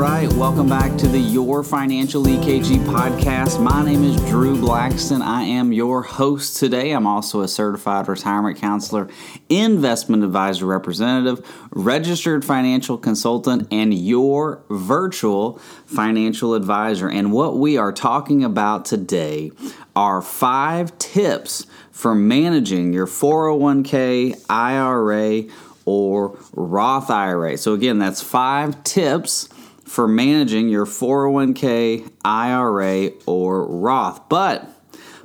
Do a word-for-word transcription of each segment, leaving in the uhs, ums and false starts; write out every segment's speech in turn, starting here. right, welcome back to the Your Financial E K G podcast. My name is Drew Blackston. I am your host today. I'm also a certified retirement counselor, investment advisor representative, registered financial consultant, and your virtual financial advisor. And what we are talking about today are five tips for managing your four oh one k, I R A, or Roth I R A. So again, that's five tips for managing your four oh one k, I R A, or Roth. But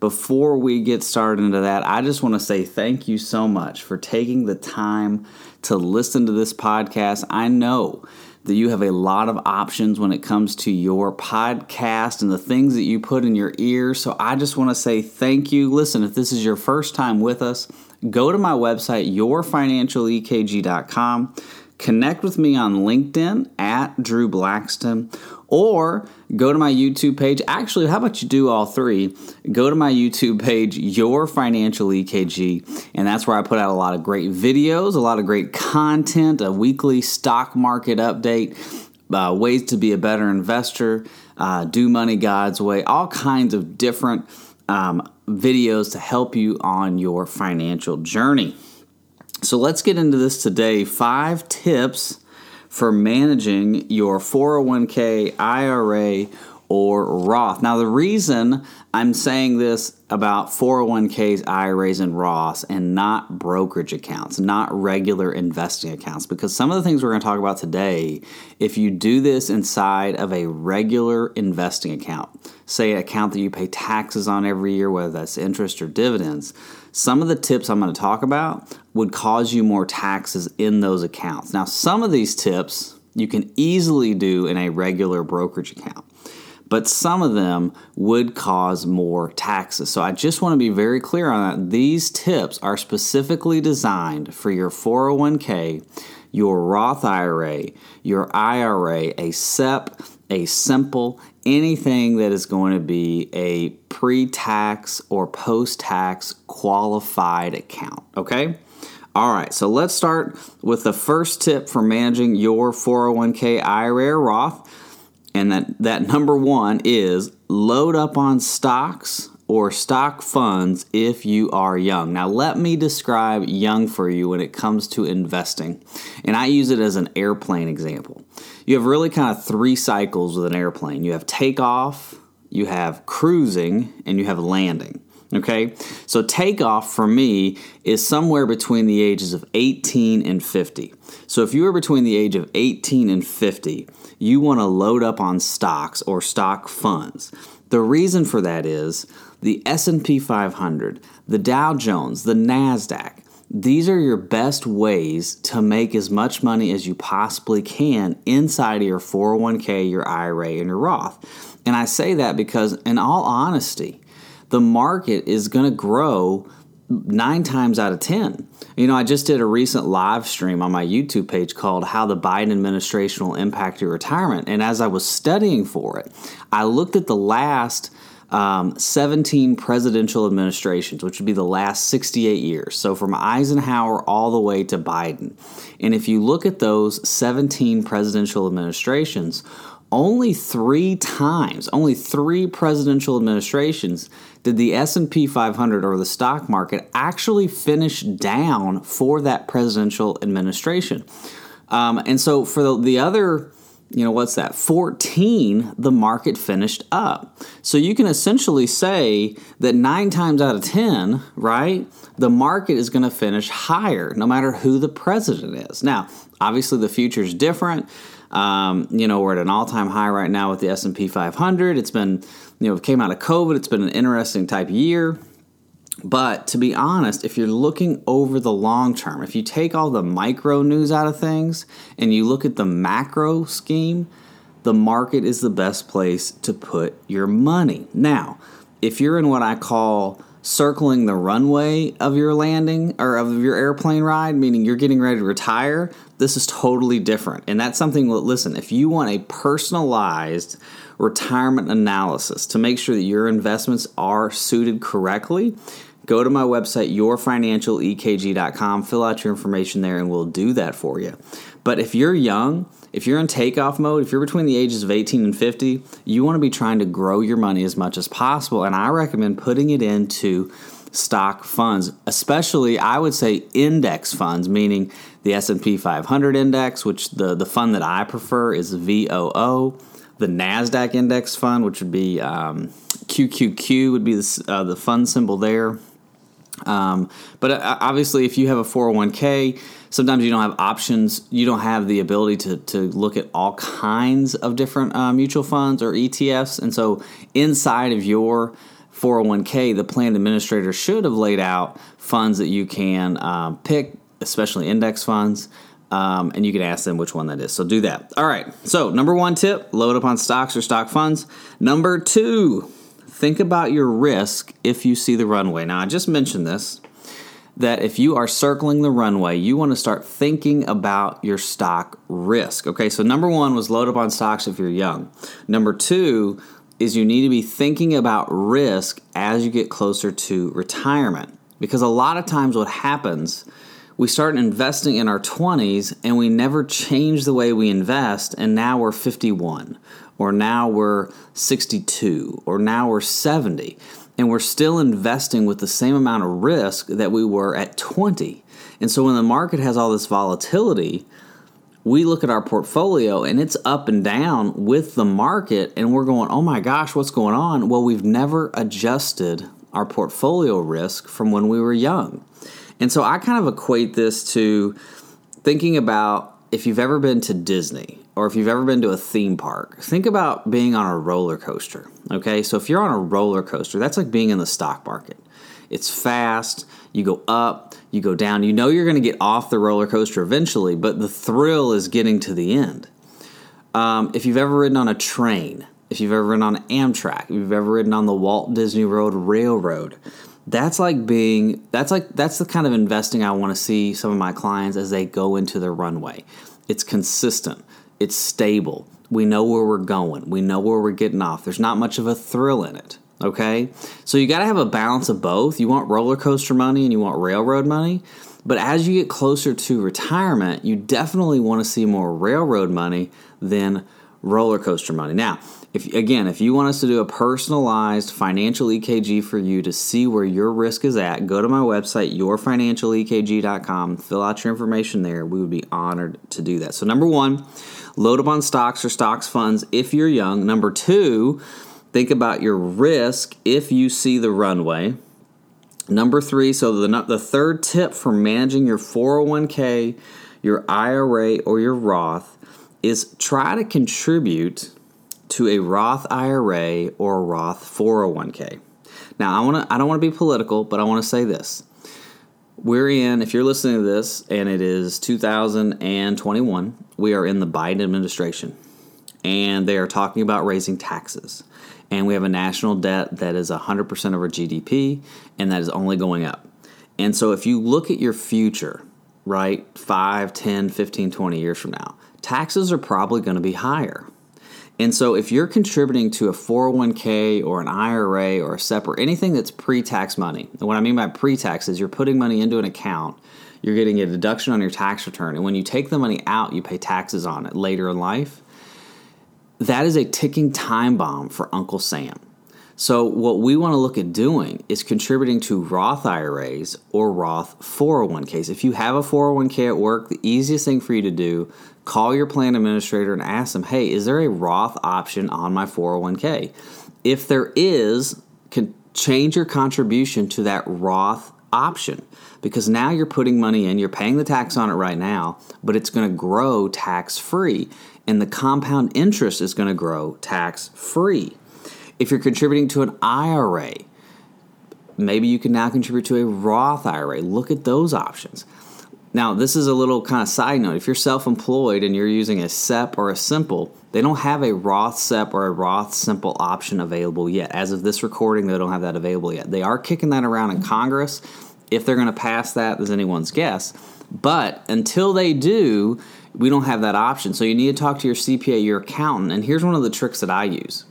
before we get started into that, I just want to say thank you so much for taking the time to listen to this podcast. I know that you have a lot of options when it comes to your podcast and the things that you put in your ear. So I just want to say thank you. Listen, if this is your first time with us, go to my website, your financial E K G dot com. Connect with me on LinkedIn at Drew Blackston, or go to my YouTube page. Actually, how about you do all three? Go to my YouTube page, Your Financial E K G, and that's where I put out a lot of great videos, a lot of great content, a weekly stock market update, uh, ways to be a better investor, uh, do money God's way, all kinds of different um, videos to help you on your financial journey. So let's get into this today. Five tips for managing your four oh one k, I R A, or Roth. Now, the reason I'm saying this about four oh one k's, I R As, and Roths, and not brokerage accounts, not regular investing accounts, because some of the things we're going to talk about today, if you do this inside of a regular investing account, say an account that you pay taxes on every year, whether that's interest or dividends, some of the tips I'm going to talk about would cause you more taxes in those accounts. Now, some of these tips you can easily do in a regular brokerage account, but some of them would cause more taxes. So I just want to be very clear on that. These tips are specifically designed for your four oh one k, your Roth I R A, your I R A, a S E P, a simple, anything that is going to be a pre-tax or post-tax qualified account, okay? All right, so let's start with the first tip for managing your four oh one k, I R A, or Roth. And that, that number one is load up on stocks or stock funds if you are young. Now, let me describe young for you when it comes to investing. And I use it as an airplane example. You have really kind of three cycles with an airplane. You have takeoff, you have cruising, and you have landing. Okay, so takeoff for me is somewhere between the ages of eighteen and fifty. So if you are between the age of eighteen and fifty, you want to load up on stocks or stock funds. The reason for that is the S and P five hundred, the Dow Jones, the NASDAQ. These are your best ways to make as much money as you possibly can inside of your four oh one k, your I R A, and your Roth. And I say that because, in all honesty, the market is going to grow nine times out of ten. You know, I just did a recent live stream on my YouTube page called How the Biden Administration Will Impact Your Retirement. And as I was studying for it, I looked at the last um, seventeen presidential administrations, which would be the last sixty-eight years. So from Eisenhower all the way to Biden. And if you look at those seventeen presidential administrations, Only three times, only three presidential administrations did the S and P five hundred or the stock market actually finish down for that presidential administration. Um, and so for the, the other, you know, what's that, fourteen, the market finished up. So you can essentially say that nine times out of ten, right, the market is going to finish higher no matter who the president is. Now, obviously the future is different. Um, you know, we're at an all-time high right now with the S and P five hundred. It's been, you know, it came out of COVID. It's been an interesting type year. But to be honest, if you're looking over the long term, if you take all the micro news out of things and you look at the macro scheme, the market is the best place to put your money. Now, if you're in what I call circling the runway of your landing or of your airplane ride, meaning you're getting ready to retire, this is totally different. And that's something, listen, if you want a personalized retirement analysis to make sure that your investments are suited correctly, go to my website, your financial E K G dot com, fill out your information there, and we'll do that for you. But if you're young If you're in takeoff mode, if you're between the ages of eighteen and fifty, you want to be trying to grow your money as much as possible. And I recommend putting it into stock funds, especially I would say index funds, meaning the S and P five hundred index, which the, the fund that I prefer is V O O, the NASDAQ index fund, which would be um, Q Q Q would be the, uh, the fund symbol there. Um, but obviously, if you have a four oh one k, sometimes you don't have options. You don't have the ability to to look at all kinds of different uh, mutual funds or E T Fs. And so inside of your four oh one k, the plan administrator should have laid out funds that you can um, pick, especially index funds. Um, and you can ask them which one that is. So do that. All right. So number one tip, load up on stocks or stock funds. Number two, think about your risk if you see the runway. Now, I just mentioned this, that if you are circling the runway, you want to start thinking about your stock risk. Okay, so number one was load up on stocks if you're young. Number two is you need to be thinking about risk as you get closer to retirement. Because a lot of times what happens, we start investing in our twenties and we never change the way we invest, and now we're fifty-one. Or now we're sixty-two, or now we're seventy, and we're still investing with the same amount of risk that we were at twenty. And so when the market has all this volatility, we look at our portfolio and it's up and down with the market, and we're going, oh my gosh, what's going on? Well, we've never adjusted our portfolio risk from when we were young. And so I kind of equate this to thinking about if you've ever been to Disney, or if you've ever been to a theme park, think about being on a roller coaster, okay? So if you're on a roller coaster, that's like being in the stock market. It's fast, you go up, you go down. You know you're going to get off the roller coaster eventually, but the thrill is getting to the end. Um, if you've ever ridden on a train, if you've ever ridden on Amtrak, if you've ever ridden on the Walt Disney Road Railroad, that's like being, that's like, that's the kind of investing I want to see some of my clients as they go into the runway. It's consistent. It's stable. We know where we're going. We know where we're getting off. There's not much of a thrill in it, okay? So you got to have a balance of both. You want roller coaster money and you want railroad money. But as you get closer to retirement, you definitely want to see more railroad money than roller coaster money. Now, if again, if you want us to do a personalized financial E K G for you to see where your risk is at, go to my website, your financial E K G dot com, fill out your information there. We would be honored to do that. So number one, load up on stocks or stocks funds if you're young. Number two, think about your risk if you see the runway. Number three, so the, the third tip for managing your four oh one k, your I R A, or your Roth is try to contribute to a Roth I R A or a Roth four oh one k. Now, I want to I don't want to be political, but I want to say this. We're in, if you're listening to this, and it is two thousand twenty-one, we are in the Biden administration, and they are talking about raising taxes. And we have a national debt that is one hundred percent of our G D P, and that is only going up. And so if you look at your future, right, five, ten, fifteen, twenty years from now, taxes are probably going to be higher. And so if you're contributing to a four oh one k or an I R A or a SEP or anything that's pre-tax money, and what I mean by pre-tax is you're putting money into an account, you're getting a deduction on your tax return, and when you take the money out, you pay taxes on it later in life. That is a ticking time bomb for Uncle Sam. So what we want to look at doing is contributing to Roth I R As or Roth four oh one k's. If you have a four oh one k at work, the easiest thing for you to do, call your plan administrator and ask them, hey, is there a Roth option on my four oh one k? If there is, can change your contribution to that Roth option, because now you're putting money in, you're paying the tax on it right now, but it's going to grow tax-free, and the compound interest is going to grow tax-free. If you're contributing to an I R A, maybe you can now contribute to a Roth I R A. Look at those options. Now, this is a little kind of side note. If you're self-employed and you're using a SEP or a Simple, they don't have a Roth SEP or a Roth Simple option available yet. As of this recording, they don't have that available yet. They are kicking that around in Congress. If they're going to pass that is anyone's guess. But until they do, we don't have that option. So you need to talk to your C P A, your accountant. And here's one of the tricks that I use.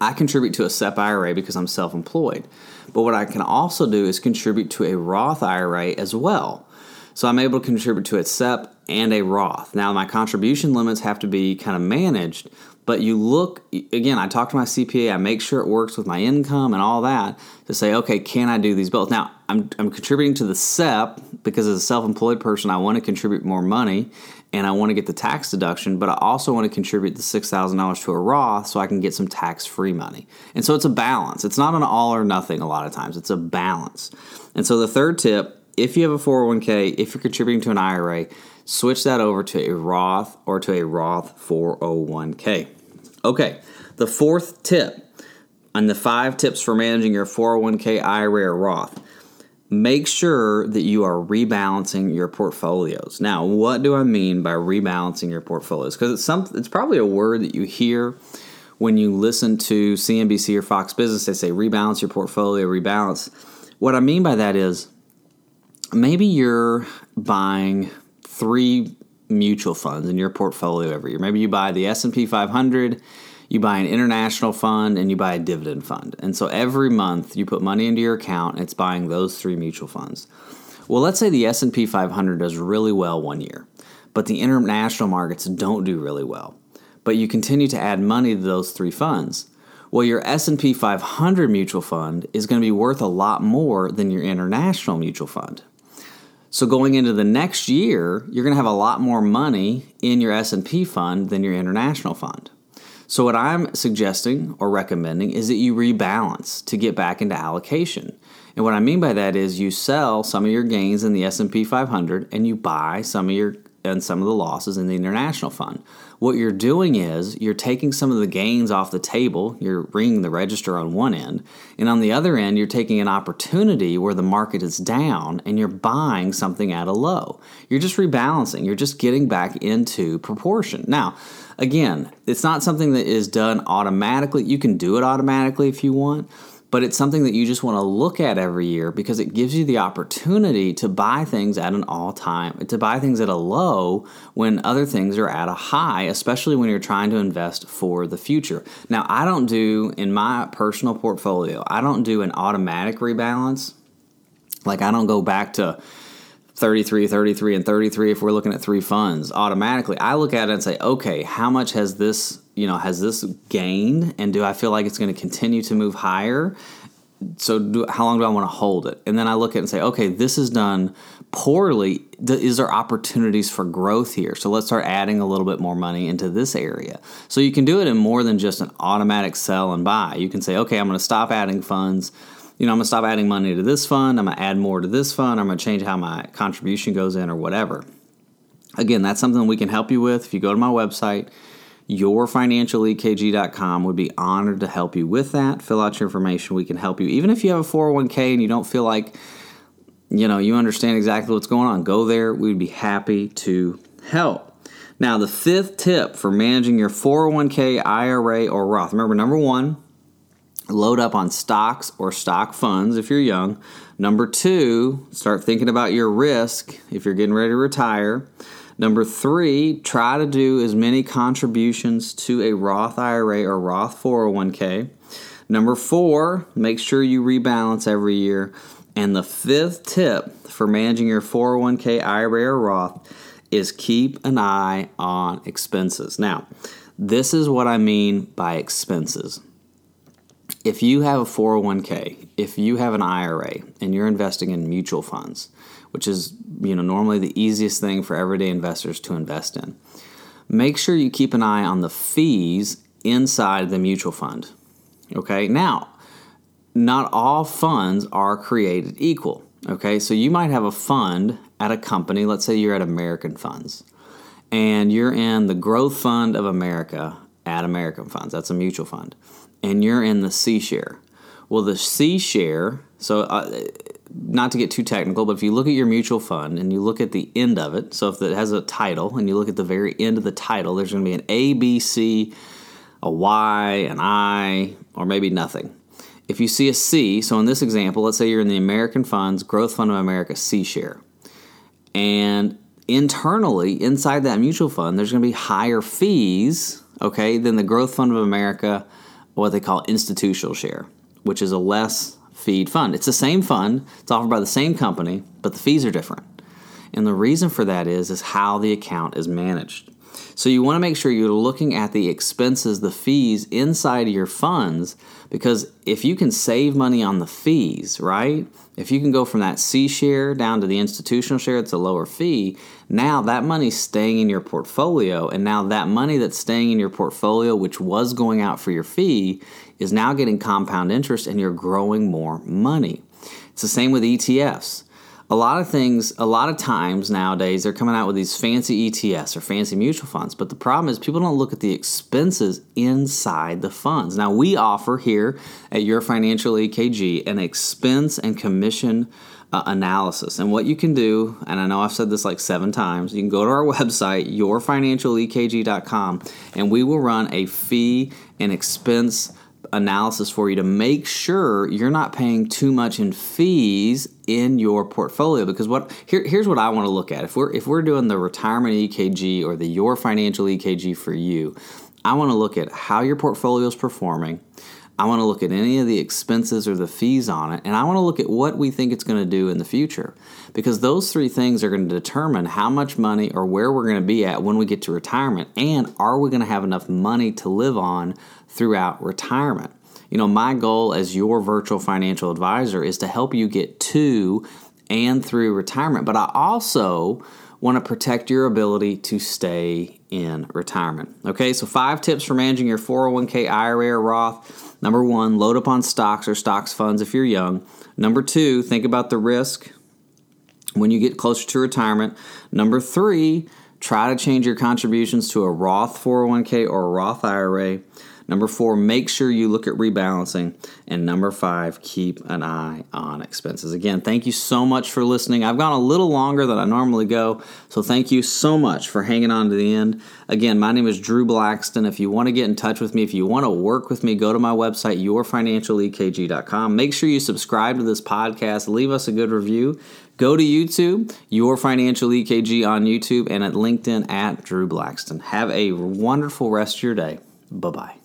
I contribute to a SEP I R A because I'm self-employed, but what I can also do is contribute to a Roth I R A as well. So I'm able to contribute to a S E P and a Roth. Now, my contribution limits have to be kind of managed, but you look, again, I talk to my C P A, I make sure it works with my income and all that to say, okay, can I do these both? Now, I'm I'm contributing to the S E P because as a self-employed person, I want to contribute more money and I want to get the tax deduction, but I also want to contribute the six thousand dollars to a Roth so I can get some tax-free money. And so it's a balance. It's not an all or nothing a lot of times. It's a balance. And so the third tip, if you have a four oh one k, if you're contributing to an I R A, switch that over to a Roth or to a Roth four oh one k. Okay, the fourth tip and the five tips for managing your four oh one k, I R A, or Roth. Make sure that you are rebalancing your portfolios. Now, what do I mean by rebalancing your portfolios? Because it's some, it's probably a word that you hear when you listen to C N B C or Fox Business. They say rebalance your portfolio, rebalance. What I mean by that is maybe you're buying three mutual funds in your portfolio every year. Maybe you buy the S and P five hundred, you buy an international fund, and you buy a dividend fund. And so every month you put money into your account, and it's buying those three mutual funds. Well, let's say the S and P five hundred does really well one year, but the international markets don't do really well. But you continue to add money to those three funds. Well, your S and P five hundred mutual fund is going to be worth a lot more than your international mutual fund. So going into the next year, you're going to have a lot more money in your S and P fund than your international fund. So what I'm suggesting or recommending is that you rebalance to get back into allocation. And what I mean by that is you sell some of your gains in the S and P five hundred and you buy some of your and some of the losses in the international fund. What you're doing is you're taking some of the gains off the table, you're ringing the register on one end, and on the other end, you're taking an opportunity where the market is down and you're buying something at a low. You're just rebalancing. You're just getting back into proportion. Now, again, it's not something that is done automatically. You can do it automatically if you want, but it's something that you just want to look at every year because it gives you the opportunity to buy things at an all-time, to buy things at a low when other things are at a high, especially when you're trying to invest for the future. Now, I don't do, in my personal portfolio, I don't do an automatic rebalance. Like I don't go back to thirty-three, thirty-three, and thirty-three if we're looking at three funds automatically. I look at it and say, okay, how much has this You know, has this gained, and do I feel like it's going to continue to move higher? So do, how long do I want to hold it? And then I look at it and say, okay, this is done poorly. Is there opportunities for growth here? So let's start adding a little bit more money into this area. So you can do it in more than just an automatic sell and buy. You can say, okay, I'm going to stop adding funds. You know, I'm going to stop adding money to this fund. I'm going to add more to this fund. I'm going to change how my contribution goes in or whatever. Again, that's something we can help you with. If you go to my website, your financial E K G dot com, would be honored to help you with that. Fill out your information. We can help you. Even if you have a four oh one k and you don't feel like, you know, you understand exactly what's going on, go there. We'd be happy to help. Now, the fifth tip for managing your four oh one k, I R A, or Roth. Remember, number one, load up on stocks or stock funds if you're young. Number two, start thinking about your risk if you're getting ready to retire. Number three, try to do as many contributions to a Roth I R A or Roth four oh one k. Number four, make sure you rebalance every year. And the fifth tip for managing your four oh one k, I R A, or Roth is keep an eye on expenses. Now, this is what I mean by expenses. If you have a four oh one k, if you have an I R A, and you're investing in mutual funds, which is, you know, normally the easiest thing for everyday investors to invest in, make sure you keep an eye on the fees inside the mutual fund. Okay, now, not all funds are created equal. Okay, so you might have a fund at a company. Let's say you're at American Funds, and you're in the Growth Fund of America at American Funds. That's a mutual fund, and you're in the C share. Well, the C share, so uh, not to get too technical, but if you look at your mutual fund and you look at the end of it, so if it has a title and you look at the very end of the title, there's going to be an A, B, C, a Y, an I, or maybe nothing. If you see a C, so in this example, let's say you're in the American Funds, Growth Fund of America, C share. And internally, inside that mutual fund, there's going to be higher fees, okay, than the Growth Fund of America, what they call institutional share, which is a less feed fund. It's the same fund. It's offered by the same company, but the fees are different. And the reason for that is, is how the account is managed. So you want to make sure you're looking at the expenses, the fees inside of your funds, because if you can save money on the fees, right? If you can go from that C share down to the institutional share, it's a lower fee. Now that money's staying in your portfolio, and now that money that's staying in your portfolio, which was going out for your fee, is now getting compound interest, and you're growing more money. It's the same with E T Fs. A lot of things, a lot of times nowadays, they're coming out with these fancy E T Fs or fancy mutual funds. But the problem is people don't look at the expenses inside the funds. Now, we offer here at Your Financial E K G an expense and commission uh, analysis. And what you can do, and I know I've said this like seven times, you can go to our website, your financial E K G dot com, and we will run a fee and expense analysis for you to make sure you're not paying too much in fees in your portfolio. Because what here, here's what I want to look at. If we're if we're doing the retirement E K G or the Your Financial E K G for you, I want to look at how your portfolio is performing. I want to look at any of the expenses or the fees on it, and I want to look at what we think it's going to do in the future, because those three things are going to determine how much money or where we're going to be at when we get to retirement, and are we going to have enough money to live on throughout retirement. You know, my goal as your virtual financial advisor is to help you get to and through retirement, but I also want to protect your ability to stay in retirement. Okay, so five tips for managing your four oh one k, I R A, or Roth. Number one, load up on stocks or stocks funds if you're young. Number two, think about the risk when you get closer to retirement. Number three, try to change your contributions to a Roth four oh one k or a Roth I R A. Number four, make sure you look at rebalancing. And number five, keep an eye on expenses. Again, thank you so much for listening. I've gone a little longer than I normally go, so thank you so much for hanging on to the end. Again, my name is Drew Blackston. If you want to get in touch with me, if you want to work with me, go to my website, your financial E K G dot com. Make sure you subscribe to this podcast. Leave us a good review. Go to YouTube, Your Financial E K G on YouTube, and at LinkedIn at Drew Blackston. Have a wonderful rest of your day. Bye-bye.